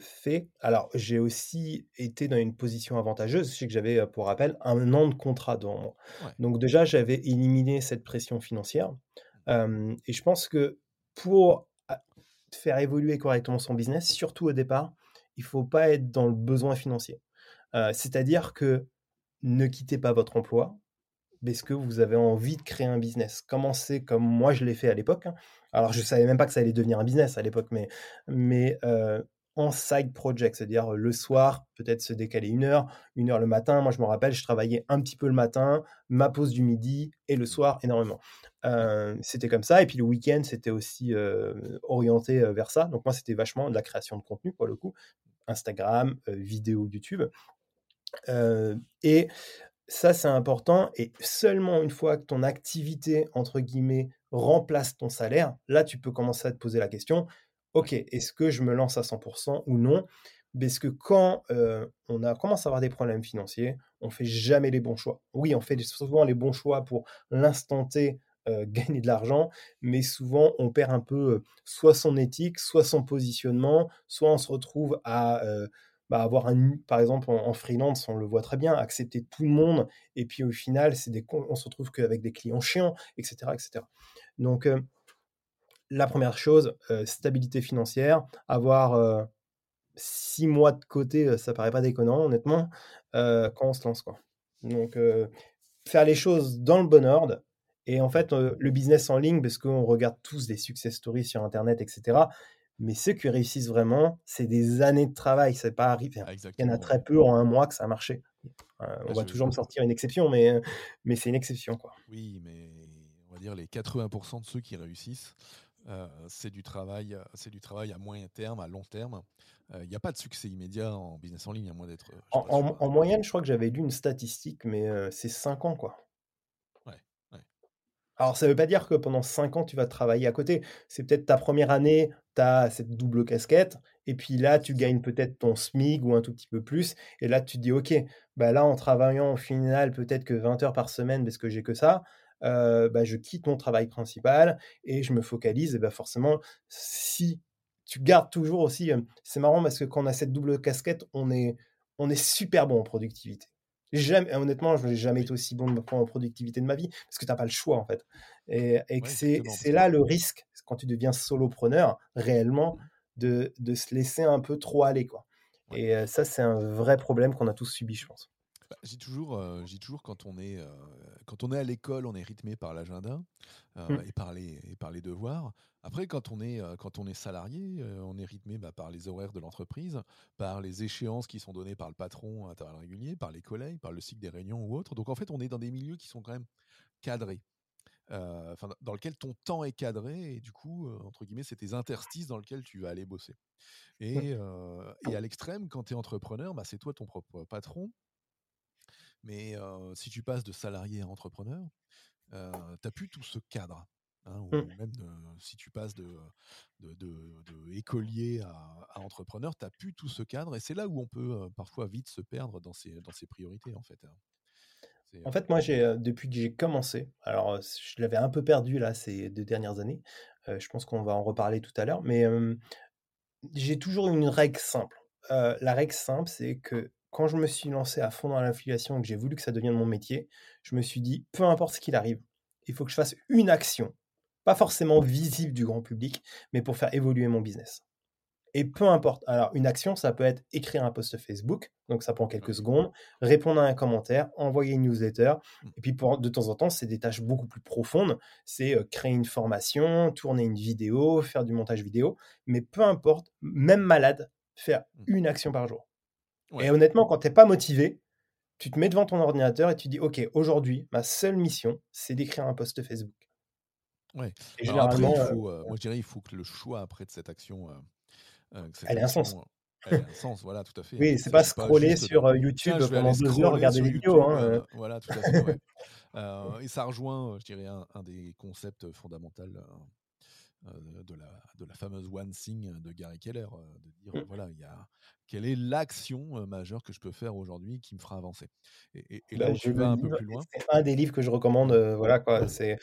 fait. Alors, j'ai aussi été dans une position avantageuse. Je sais que j'avais, pour rappel, un an de contrat devant moi. Ouais. Donc déjà, j'avais éliminé cette pression financière. Et je pense que pour faire évoluer correctement son business, surtout au départ, il ne faut pas être dans le besoin financier. C'est-à-dire que ne quittez pas votre emploi. Est-ce que vous avez envie de créer un business ? Commencez comme moi je l'ai fait à l'époque. Alors, je ne savais même pas que ça allait devenir un business à l'époque, mais en side project, c'est-à-dire le soir, peut-être se décaler une heure le matin. Moi, je me rappelle, je travaillais un petit peu le matin, ma pause du midi et le soir énormément. C'était comme ça. Et puis, le week-end, c'était aussi orienté vers ça. Donc, moi, c'était vachement de la création de contenu, pour le coup. Instagram, vidéo, YouTube. Et... ça, c'est important et seulement une fois que ton activité, entre guillemets, remplace ton salaire, là, tu peux commencer à te poser la question, ok, est-ce que je me lance à 100% ou non ? Parce que quand on commence à avoir des problèmes financiers, on ne fait jamais les bons choix. Oui, on fait souvent les bons choix pour l'instant T, gagner de l'argent, mais souvent, on perd un peu soit son éthique, soit son positionnement, soit on se retrouve à... avoir par exemple en freelance, on le voit très bien, accepter tout le monde et puis au final on se retrouve qu'avec des clients chiants, etc. Donc la première chose, stabilité financière, avoir 6 mois de côté, ça paraît pas déconnant honnêtement quand on se lance quoi. Donc faire les choses dans le bon ordre et en fait le business en ligne, parce qu'on regarde tous des success stories sur internet, etc. Mais ceux qui réussissent vraiment, c'est des années de travail. C'est pas arrivé. Il y en a très peu en un mois que ça a marché. On va toujours me sortir une exception, mais c'est une exception, quoi. Oui, mais on va dire les 80% de ceux qui réussissent, c'est du travail à moyen terme, à long terme. Il n'y a pas de succès immédiat en business en ligne, à moins d'être... En moyenne, je crois que j'avais lu une statistique, mais c'est 5 ans, quoi. Alors, ça ne veut pas dire que pendant 5 ans, tu vas travailler à côté. C'est peut-être ta première année, tu as cette double casquette. Et puis là, tu gagnes peut-être ton SMIC ou un tout petit peu plus. Et là, tu te dis, OK, bah là, en travaillant au final, peut-être que 20 heures par semaine, parce que j'ai que ça, je quitte mon travail principal et je me focalise. Et bah forcément, si tu gardes toujours aussi... C'est marrant parce que quand on a cette double casquette, on est super bon en productivité. Jamais, honnêtement, je n'ai jamais été aussi bon en productivité de ma vie parce que tu n'as pas le choix en fait. Et que c'est là le risque quand tu deviens solopreneur réellement de se laisser un peu trop aller, quoi. Et ça, c'est un vrai problème qu'on a tous subi, je pense. Bah, j'ai toujours quand on est à l'école, on est rythmé par l'agenda et par les devoirs. Après, quand on est salarié, on est rythmé par les horaires de l'entreprise, par les échéances qui sont données par le patron à intervalles réguliers, par les collègues, par le cycle des réunions ou autres. Donc, en fait, on est dans des milieux qui sont quand même cadrés, dans lequel ton temps est cadré et du coup, entre guillemets, c'est tes interstices dans lesquels tu vas aller bosser. Et à l'extrême, quand tu es entrepreneur, c'est toi ton propre patron. Mais si tu passes de salarié à entrepreneur, tu n'as plus tout ce cadre. Ou même si tu passes de écolier à entrepreneur, tu n'as plus tout ce cadre. Et c'est là où on peut parfois vite se perdre dans ses priorités, en fait. En fait, moi, depuis que j'ai commencé, alors je l'avais un peu perdu là ces 2 dernières années, je pense qu'on va en reparler tout à l'heure, mais j'ai toujours une règle simple. La règle simple, c'est que quand je me suis lancé à fond dans l'affiliation et que j'ai voulu que ça devienne mon métier, je me suis dit, peu importe ce qu'il arrive, il faut que je fasse une action, pas forcément visible du grand public, mais pour faire évoluer mon business. Et peu importe. Alors, une action, ça peut être écrire un post Facebook, donc ça prend quelques secondes, répondre à un commentaire, envoyer une newsletter. Et puis, de temps en temps, c'est des tâches beaucoup plus profondes. C'est créer une formation, tourner une vidéo, faire du montage vidéo. Mais peu importe, même malade, faire une action par jour. Ouais. Et honnêtement, quand tu n'es pas motivé, tu te mets devant ton ordinateur et tu dis « Ok, aujourd'hui, ma seule mission, c'est d'écrire un post Facebook. » Ouais. Et généralement, après, moi, je dirais qu'il faut que le choix après de cette action... elle a un sens. Elle a un sens, voilà, tout à fait. Oui, c'est pas scroller sur YouTube pendant 2 heures, regarder des vidéos. Voilà, tout à fait. Ouais. Et ça rejoint, je dirais, un des concepts fondamentaux de la fameuse One Thing de Gary Keller, de dire voilà, quelle est l'action majeure que je peux faire aujourd'hui qui me fera avancer. Et là, je vais un peu plus loin. C'est un des livres que je recommande. Voilà quoi. C'est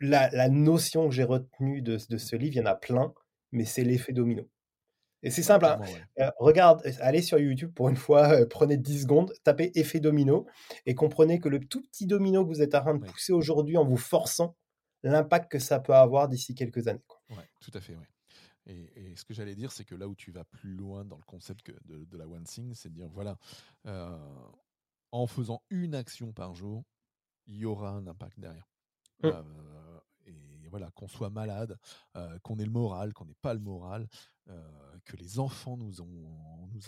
la notion que j'ai retenue de ce livre. Il y en a plein. Mais c'est l'effet domino. Et c'est simple. Hein. Ouais. Regarde, allez sur YouTube pour une fois, prenez 10 secondes, tapez effet domino et comprenez que le tout petit domino que vous êtes en train de pousser aujourd'hui en vous forçant, l'impact que ça peut avoir d'ici quelques années. Oui, tout à fait. Ouais. Et ce que j'allais dire, c'est que là où tu vas plus loin dans le concept de la One Thing, c'est de dire voilà, en faisant une action par jour, il y aura un impact derrière. Voilà, qu'on soit malade, qu'on ait le moral, qu'on n'ait pas le moral, que les enfants nous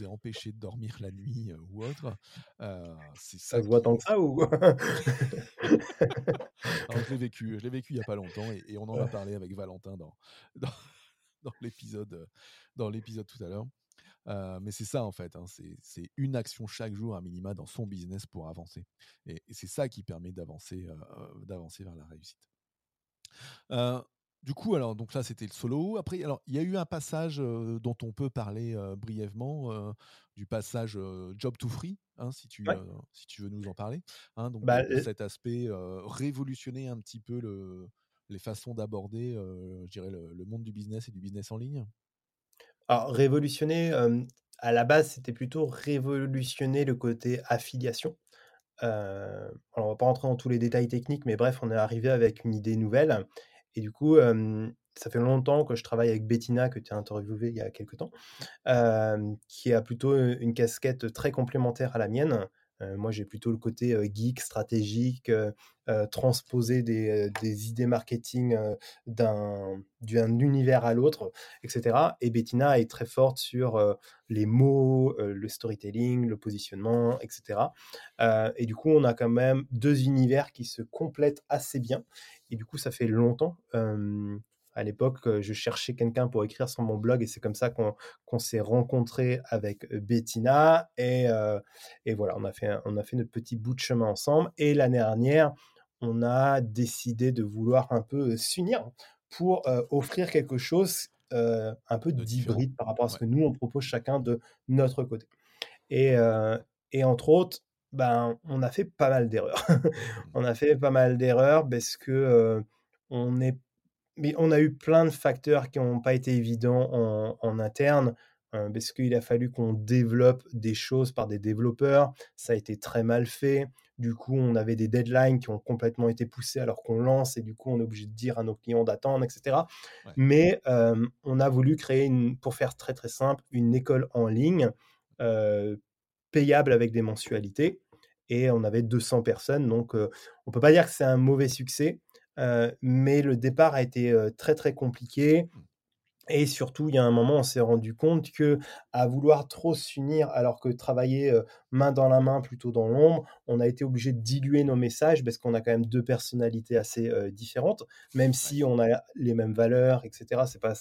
aient empêchés de dormir la nuit ou autre. C'est ça se voit tant que ça ou Alors, je l'ai vécu il n'y a pas longtemps et on en a parlé avec Valentin dans l'épisode tout à l'heure. Mais c'est ça en fait, hein, c'est une action chaque jour à minima dans son business pour avancer. Et c'est ça qui permet d'avancer vers la réussite. Du coup, alors donc là c'était le solo. Après, alors il y a eu un passage dont on peut parler brièvement du passage job to free, hein, si tu veux nous en parler. Hein, donc cet aspect révolutionner un petit peu les façons d'aborder, je dirais le monde du business et du business en ligne. Alors révolutionner, à la base c'était plutôt révolutionner le côté affiliation. Alors on va pas rentrer dans tous les détails techniques, mais bref, on est arrivé avec une idée nouvelle. Et du coup, ça fait longtemps que je travaille avec Bettina, que tu as interviewé il y a quelques temps, qui a plutôt une casquette très complémentaire à la mienne. Moi, j'ai plutôt le côté geek, stratégique, transposer des idées marketing d'un univers à l'autre, etc. Et Bettina est très forte sur les mots, le storytelling, le positionnement, etc. Et du coup, on a quand même 2 univers qui se complètent assez bien. Et du coup, ça fait longtemps... À l'époque, je cherchais quelqu'un pour écrire sur mon blog et c'est comme ça qu'on s'est rencontrés avec Bettina. Et voilà, on a fait notre petit bout de chemin ensemble. Et l'année dernière, on a décidé de vouloir un peu s'unir pour offrir quelque chose un peu d'hybride par rapport à ce que nous, on propose chacun de notre côté. Et entre autres, on a fait pas mal d'erreurs. Parce que on a eu plein de facteurs qui n'ont pas été évidents en interne. parce qu'il a fallu qu'on développe des choses par des développeurs, ça a été très mal fait, du coup on avait des deadlines qui ont complètement été poussées alors qu'on lance et du coup on est obligé de dire à nos clients d'attendre, etc. Ouais. Mais on a voulu créer, pour faire très très simple, une école en ligne payable avec des mensualités et on avait 200 personnes, donc on peut pas dire que c'est un mauvais succès, mais le départ a été très très compliqué. Et surtout, il y a un moment, on s'est rendu compte qu'à vouloir trop s'unir alors que travailler main dans la main, plutôt dans l'ombre, on a été obligé de diluer nos messages parce qu'on a quand même deux personnalités assez différentes, même si on a les mêmes valeurs, etc. C'est pas...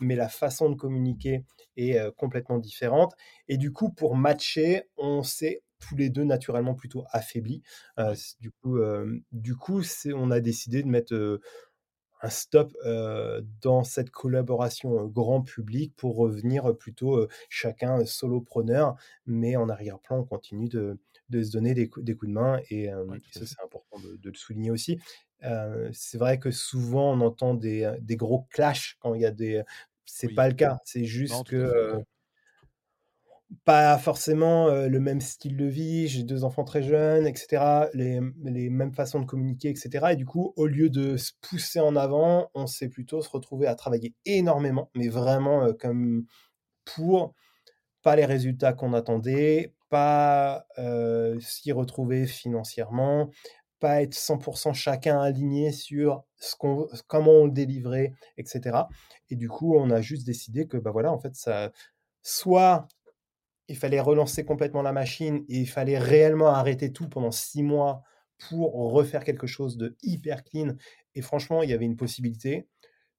Mais la façon de communiquer est complètement différente. Et du coup, pour matcher, on s'est tous les deux naturellement plutôt affaiblis. Du coup on a décidé de mettre... un stop dans cette collaboration grand public pour revenir plutôt chacun solopreneur, mais en arrière-plan, on continue de se donner des coups de main et ça, c'est important de le souligner aussi. C'est vrai que souvent, on entend des gros clashs quand il y a des... C'est pas le cas, c'est juste que... pas forcément le même style de vie, j'ai deux enfants très jeunes, etc., les mêmes façons de communiquer, etc. Et du coup, au lieu de se pousser en avant, on s'est plutôt se retrouvé à travailler énormément, mais vraiment comme pour pas les résultats qu'on attendait, pas s'y retrouver financièrement, pas être 100% chacun aligné sur comment on le délivrait, etc. Et du coup, on a juste décidé que il fallait relancer complètement la machine et il fallait réellement arrêter tout pendant 6 mois pour refaire quelque chose de hyper clean. Et franchement, il y avait une possibilité,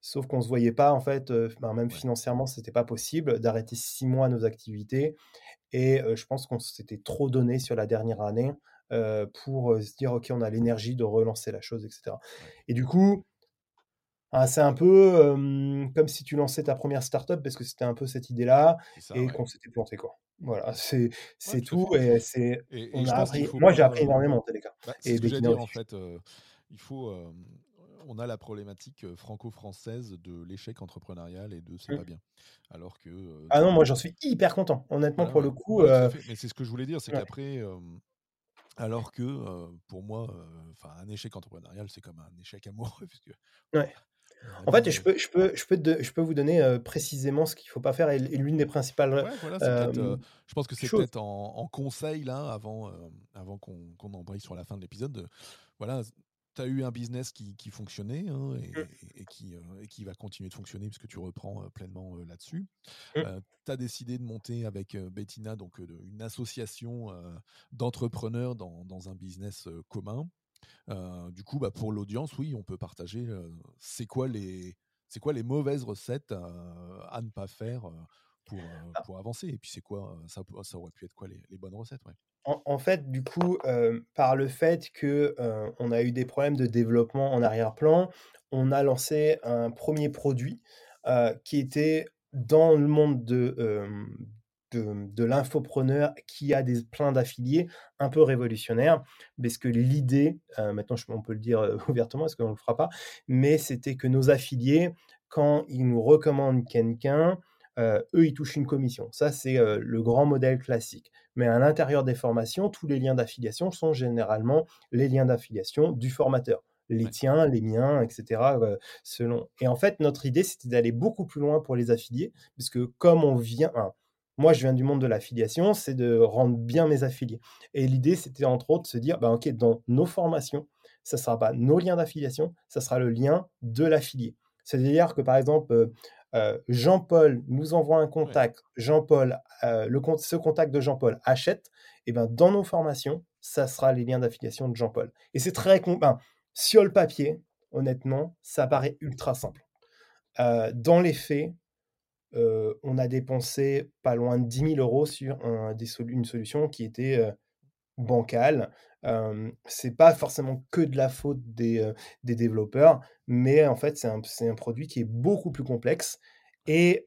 sauf qu'on ne se voyait pas, en fait, même financièrement, ce n'était pas possible d'arrêter 6 mois nos activités. Et je pense qu'on s'était trop donné sur la dernière année pour se dire, OK, on a l'énergie de relancer la chose, etc. Et du coup... c'est un peu comme si tu lançais ta première startup, parce que c'était un peu cette idée-là, qu'on s'était planté, quoi. Voilà, c'est tout. J'ai appris énormément, en tous les cas. C'est ce que j'allais dire, en fait. On a la problématique franco-française de l'échec entrepreneurial et de c'est pas bien. Alors que... moi, j'en suis hyper content, honnêtement, pour le coup. Mais c'est ce que je voulais dire, c'est qu'après... Alors que, pour moi, un échec entrepreneurial, c'est comme un échec amoureux. Parce que... En fait, je peux vous donner précisément ce qu'il ne faut pas faire et l'une des principales. Je pense que c'est peut-être en conseil, là, avant qu'on embraye sur la fin de l'épisode. Voilà, tu as eu un business qui fonctionnait et qui va continuer de fonctionner puisque tu reprends pleinement là-dessus. Tu as décidé de monter avec Bettina une association d'entrepreneurs dans un business commun. Du coup, pour l'audience, on peut partager c'est quoi les mauvaises recettes à ne pas faire pour avancer. Et puis, c'est quoi, ça aurait pu être quoi les bonnes recettes En fait, du coup, par le fait qu'on a eu des problèmes de développement en arrière-plan, on a lancé un premier produit qui était dans le monde de l'infopreneur qui a plein d'affiliés, un peu révolutionnaire, parce que l'idée, maintenant on peut le dire ouvertement, parce qu'on ne le fera pas, mais c'était que nos affiliés, quand ils nous recommandent quelqu'un, eux, ils touchent une commission. Ça, c'est le grand modèle classique. Mais à l'intérieur des formations, tous les liens d'affiliation sont généralement les liens d'affiliation du formateur. Les tiens, les miens, etc. Selon. Et en fait, notre idée, c'était d'aller beaucoup plus loin pour les affiliés, parce que comme on vient... moi, je viens du monde de l'affiliation, c'est de rendre bien mes affiliés. Et l'idée, c'était entre autres de se dire, dans nos formations, ça ne sera pas nos liens d'affiliation, ça sera le lien de l'affilié. C'est-à-dire que, par exemple... Jean-Paul nous envoie un contact, Jean-Paul, ce contact de Jean-Paul achète, dans nos formations, ça sera les liens d'affiliation de Jean-Paul. Et c'est très... sur le papier, honnêtement, ça paraît ultra simple. Dans les faits, on a dépensé pas loin de 10 000 euros sur une solution qui était bancale. C'est pas forcément que de la faute des développeurs, mais en fait c'est un produit qui est beaucoup plus complexe et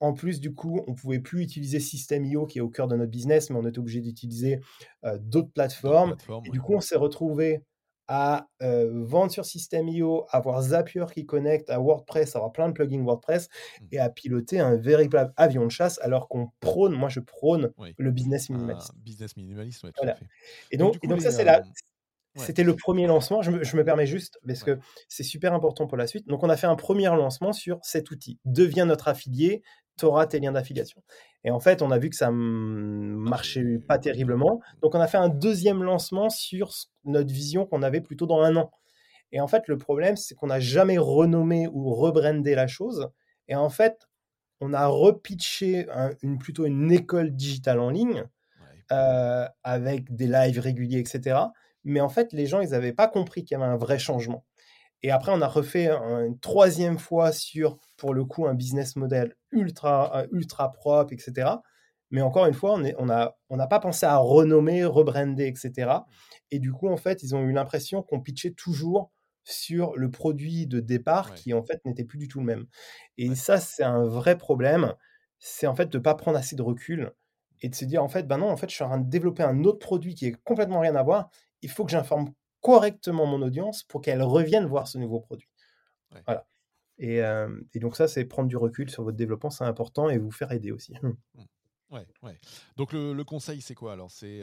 en plus du coup on pouvait plus utiliser Systeme.io qui est au cœur de notre business, mais on était obligé d'utiliser d'autres plateformes et du coup on s'est retrouvé à vendre sur Systeme.io, avoir Zapier qui connecte à WordPress, avoir plein de plugins WordPress et à piloter un véritable avion de chasse, alors qu'on prône, moi je prône le business minimaliste. Business minimaliste, oui, voilà. Tout à fait. Et donc ça, c'est c'était le premier lancement. Je me permets juste, parce que c'est super important pour la suite. Donc, on a fait un premier lancement sur cet outil. Deviens notre affilié, t'auras tes liens d'affiliation. Et en fait, on a vu que ça marchait pas terriblement. Donc, on a fait un deuxième lancement sur notre vision qu'on avait plutôt dans un an. Et en fait, le problème, c'est qu'on n'a jamais renommé ou rebrandé la chose. Et en fait, on a repitché plutôt une école digitale en ligne avec des lives réguliers, etc. Mais en fait, les gens, ils n'avaient pas compris qu'il y avait un vrai changement. Et après, on a refait une troisième fois sur, pour le coup, un business model ultra propre, etc. Mais encore une fois, on n'a pas pensé à renommer, rebrander, etc. Et du coup, en fait, ils ont eu l'impression qu'on pitchait toujours sur le produit de départ qui, en fait, n'était plus du tout le même. Et ça, c'est un vrai problème. C'est, en fait, de ne pas prendre assez de recul et de se dire, en fait, ben non, en fait, je suis en train de développer un autre produit qui n'a complètement rien à voir. Il faut que j'informe correctement mon audience pour qu'elle revienne voir ce nouveau produit. Ouais. Voilà. Et donc ça, c'est prendre du recul sur votre développement, c'est important, et vous faire aider aussi. Ouais. Donc le conseil, c'est quoi alors ? C'est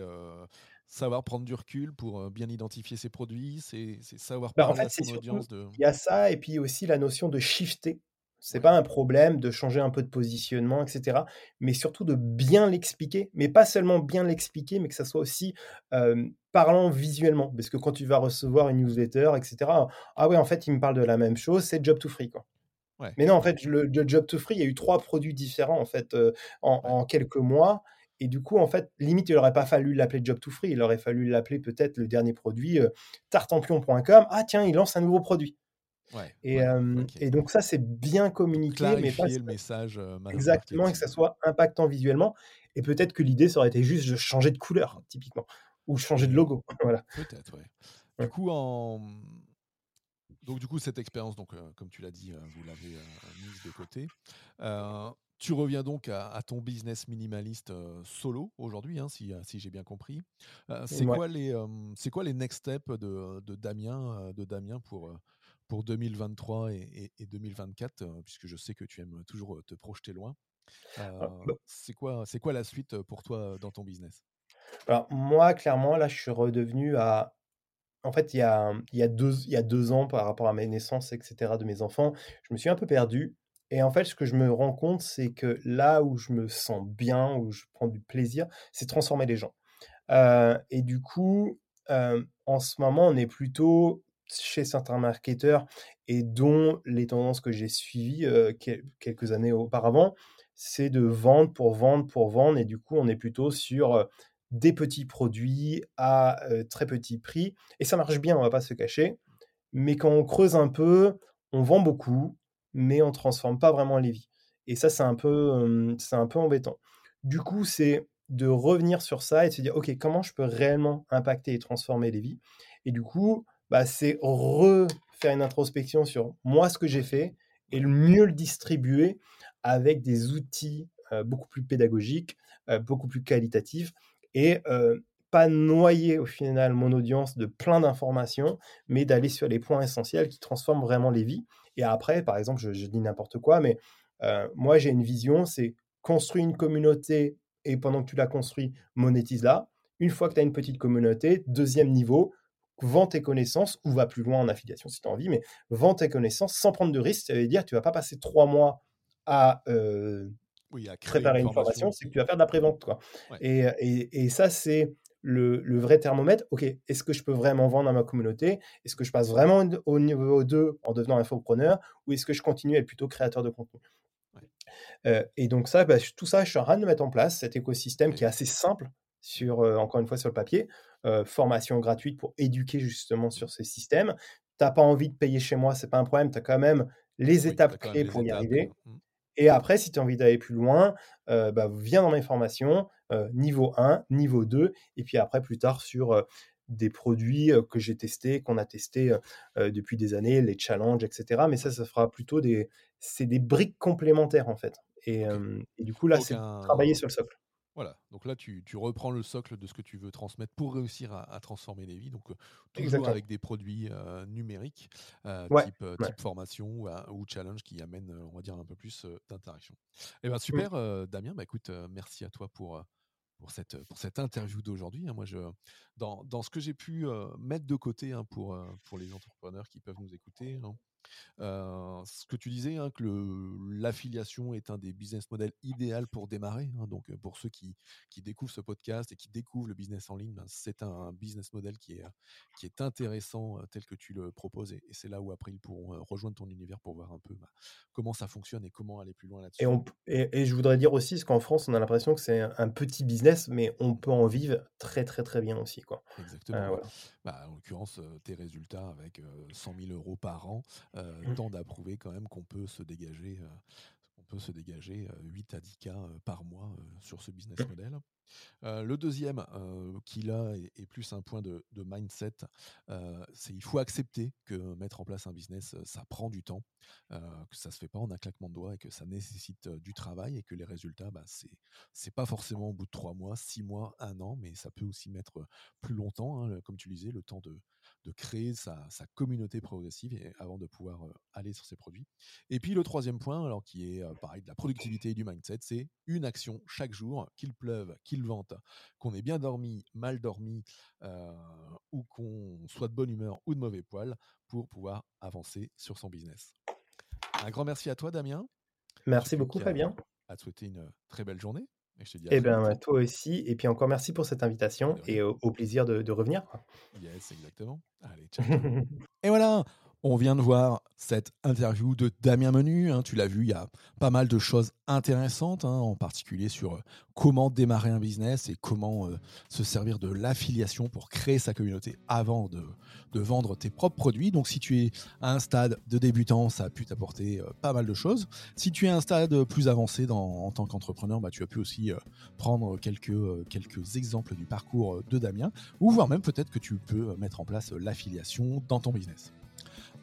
savoir prendre du recul pour bien identifier ses produits, c'est savoir parler à son audience. Il y a ça, et puis aussi la notion de shifter. C'est pas un problème de changer un peu de positionnement, etc. Mais surtout de bien l'expliquer. Mais pas seulement bien l'expliquer, mais que ça soit aussi parlant visuellement. Parce que quand tu vas recevoir une newsletter, etc. Ah ouais, en fait, il me parle de la même chose, c'est Job to Free, quoi. Ouais. Mais non, en fait, le Job to Free, il y a eu 3 produits différents, en fait, en quelques mois. Et du coup, en fait, limite, il n'aurait pas fallu l'appeler Job to Free. Il aurait fallu l'appeler peut-être le dernier produit, tartempion.com. Ah tiens, il lance un nouveau produit. Et donc ça, c'est bien communiqué, clarifier, mais pas le message exactement, et que ça soit impactant visuellement. Et peut-être que l'idée, ça aurait été juste de changer de couleur typiquement, ou changer de logo. Voilà, peut-être. Du coup cette expérience, donc comme tu l'as dit, vous l'avez mise de côté. Tu reviens donc à ton business minimaliste solo aujourd'hui, si j'ai bien compris. C'est quoi les next steps de Damien pour 2023 et 2024, puisque je sais que tu aimes toujours te projeter loin. C'est quoi la suite pour toi dans ton business ? Alors moi, clairement, là, je suis redevenu à... En fait, il y a 2 ans, par rapport à mes naissances, etc., de mes enfants, je me suis un peu perdu. Et en fait, ce que je me rends compte, c'est que là où je me sens bien, où je prends du plaisir, c'est transformer les gens. Et du coup, en ce moment, on est plutôt... chez certains marketeurs, et dont les tendances que j'ai suivies quelques années auparavant, c'est de vendre, et du coup on est plutôt sur des petits produits à très petit prix, et ça marche bien, on va pas se cacher, mais quand on creuse un peu, on vend beaucoup, mais on transforme pas vraiment les vies, et ça c'est un peu embêtant. Du coup, c'est de revenir sur ça et de se dire, ok, comment je peux réellement impacter et transformer les vies, et du coup c'est refaire une introspection sur moi, ce que j'ai fait, et mieux le distribuer avec des outils beaucoup plus pédagogiques, beaucoup plus qualitatifs, et pas noyer au final mon audience de plein d'informations, mais d'aller sur les points essentiels qui transforment vraiment les vies. Et après, par exemple, je dis n'importe quoi, mais moi j'ai une vision, c'est construire une communauté, et pendant que tu la construis, monétise-la. Une fois que tu as une petite communauté, deuxième niveau, vends tes connaissances, ou va plus loin en affiliation si tu as envie, mais vends tes connaissances sans prendre de risque. Ça veut dire que tu ne vas pas passer 3 mois à préparer une formation, c'est que tu vas faire de la pré-vente, quoi. Ouais. Et ça, c'est le vrai thermomètre. Ok, est-ce que je peux vraiment vendre à ma communauté ? Est-ce que je passe vraiment au niveau 2 en devenant infopreneur, ou est-ce que je continue à être plutôt créateur de contenu ? Et donc ça, tout ça, je suis en train de mettre en place cet écosystème qui est assez simple, encore une fois sur le papier, formation gratuite pour éduquer justement sur ces systèmes. Tu n'as pas envie de payer chez moi, ce n'est pas un problème, tu as quand même les étapes clés pour y arriver. Et après, si tu as envie d'aller plus loin, viens dans mes formations, niveau 1, niveau 2, et puis après, plus tard, sur des produits que j'ai testés, qu'on a testés depuis des années, les challenges, etc. Mais ça fera plutôt c'est des briques complémentaires, en fait. Et du coup, là, c'est travailler sur le socle. Voilà, donc là tu reprends le socle de ce que tu veux transmettre pour réussir à transformer les vies, donc toujours exactement. Avec des produits numériques, type formation ou challenge qui amène, on va dire, un peu plus d'interaction. Eh ben, super, Damien, écoute, merci à toi pour cette interview d'aujourd'hui. Moi, dans ce que j'ai pu mettre de côté pour les entrepreneurs qui peuvent nous écouter, ce que tu disais, que l'affiliation est un des business models idéal pour démarrer, donc pour ceux qui découvrent ce podcast et qui découvrent le business en ligne, c'est un business model qui est intéressant tel que tu le proposes, et c'est là où après ils pourront rejoindre ton univers pour voir un peu comment ça fonctionne et comment aller plus loin là-dessus. Et je voudrais dire aussi, parce qu'en France on a l'impression que c'est un petit business, mais on peut en vivre très très très bien aussi, quoi. Exactement, voilà. En l'occurrence tes résultats avec 100 000 euros par an tendent à prouver quand même qu'on peut se dégager 8 à 10K par mois sur ce business model. Le deuxième qui là est plus un point de mindset, c'est il faut accepter que mettre en place un business, ça prend du temps, que ça se fait pas en un claquement de doigts et que ça nécessite du travail, et que les résultats, c'est pas forcément au bout de 3 mois, 6 mois, 1 an, mais ça peut aussi mettre plus longtemps, comme tu disais, le temps de créer sa communauté progressive et avant de pouvoir aller sur ses produits. Et puis le troisième point, alors qui est pareil, de la productivité et du mindset, c'est une action chaque jour, qu'il pleuve, qu'il vente, qu'on ait bien dormi, mal dormi, ou qu'on soit de bonne humeur ou de mauvais poil, pour pouvoir avancer sur son business. Un grand merci à toi, Damien. Merci beaucoup, Fabien. À te souhaiter une très belle journée. Et je te dis toi aussi. Et puis encore merci pour cette invitation et au plaisir de revenir. Yes, exactement. Allez, ciao. Et voilà, on vient de voir cette interview de Damien Menu. Tu l'as vu, il y a pas mal de choses intéressantes, en particulier sur comment démarrer un business et comment se servir de l'affiliation pour créer sa communauté avant de vendre tes propres produits. Donc si tu es à un stade de débutant, ça a pu t'apporter pas mal de choses. Si tu es à un stade plus avancé en tant qu'entrepreneur, tu as pu aussi prendre quelques exemples du parcours de Damien, ou voire même peut-être que tu peux mettre en place l'affiliation dans ton business.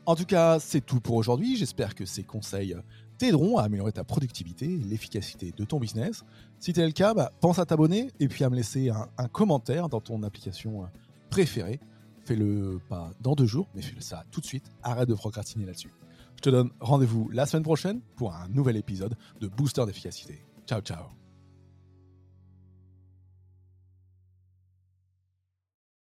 En tout cas, c'est tout pour aujourd'hui. J'espère que ces conseils t'aideront à améliorer ta productivité et l'efficacité de ton business. Si tel est le cas, pense à t'abonner et puis à me laisser un commentaire dans ton application préférée. Fais-le pas dans 2 jours, mais fais-le ça tout de suite. Arrête de procrastiner là-dessus. Je te donne rendez-vous la semaine prochaine pour un nouvel épisode de Booster d'efficacité. Ciao, ciao.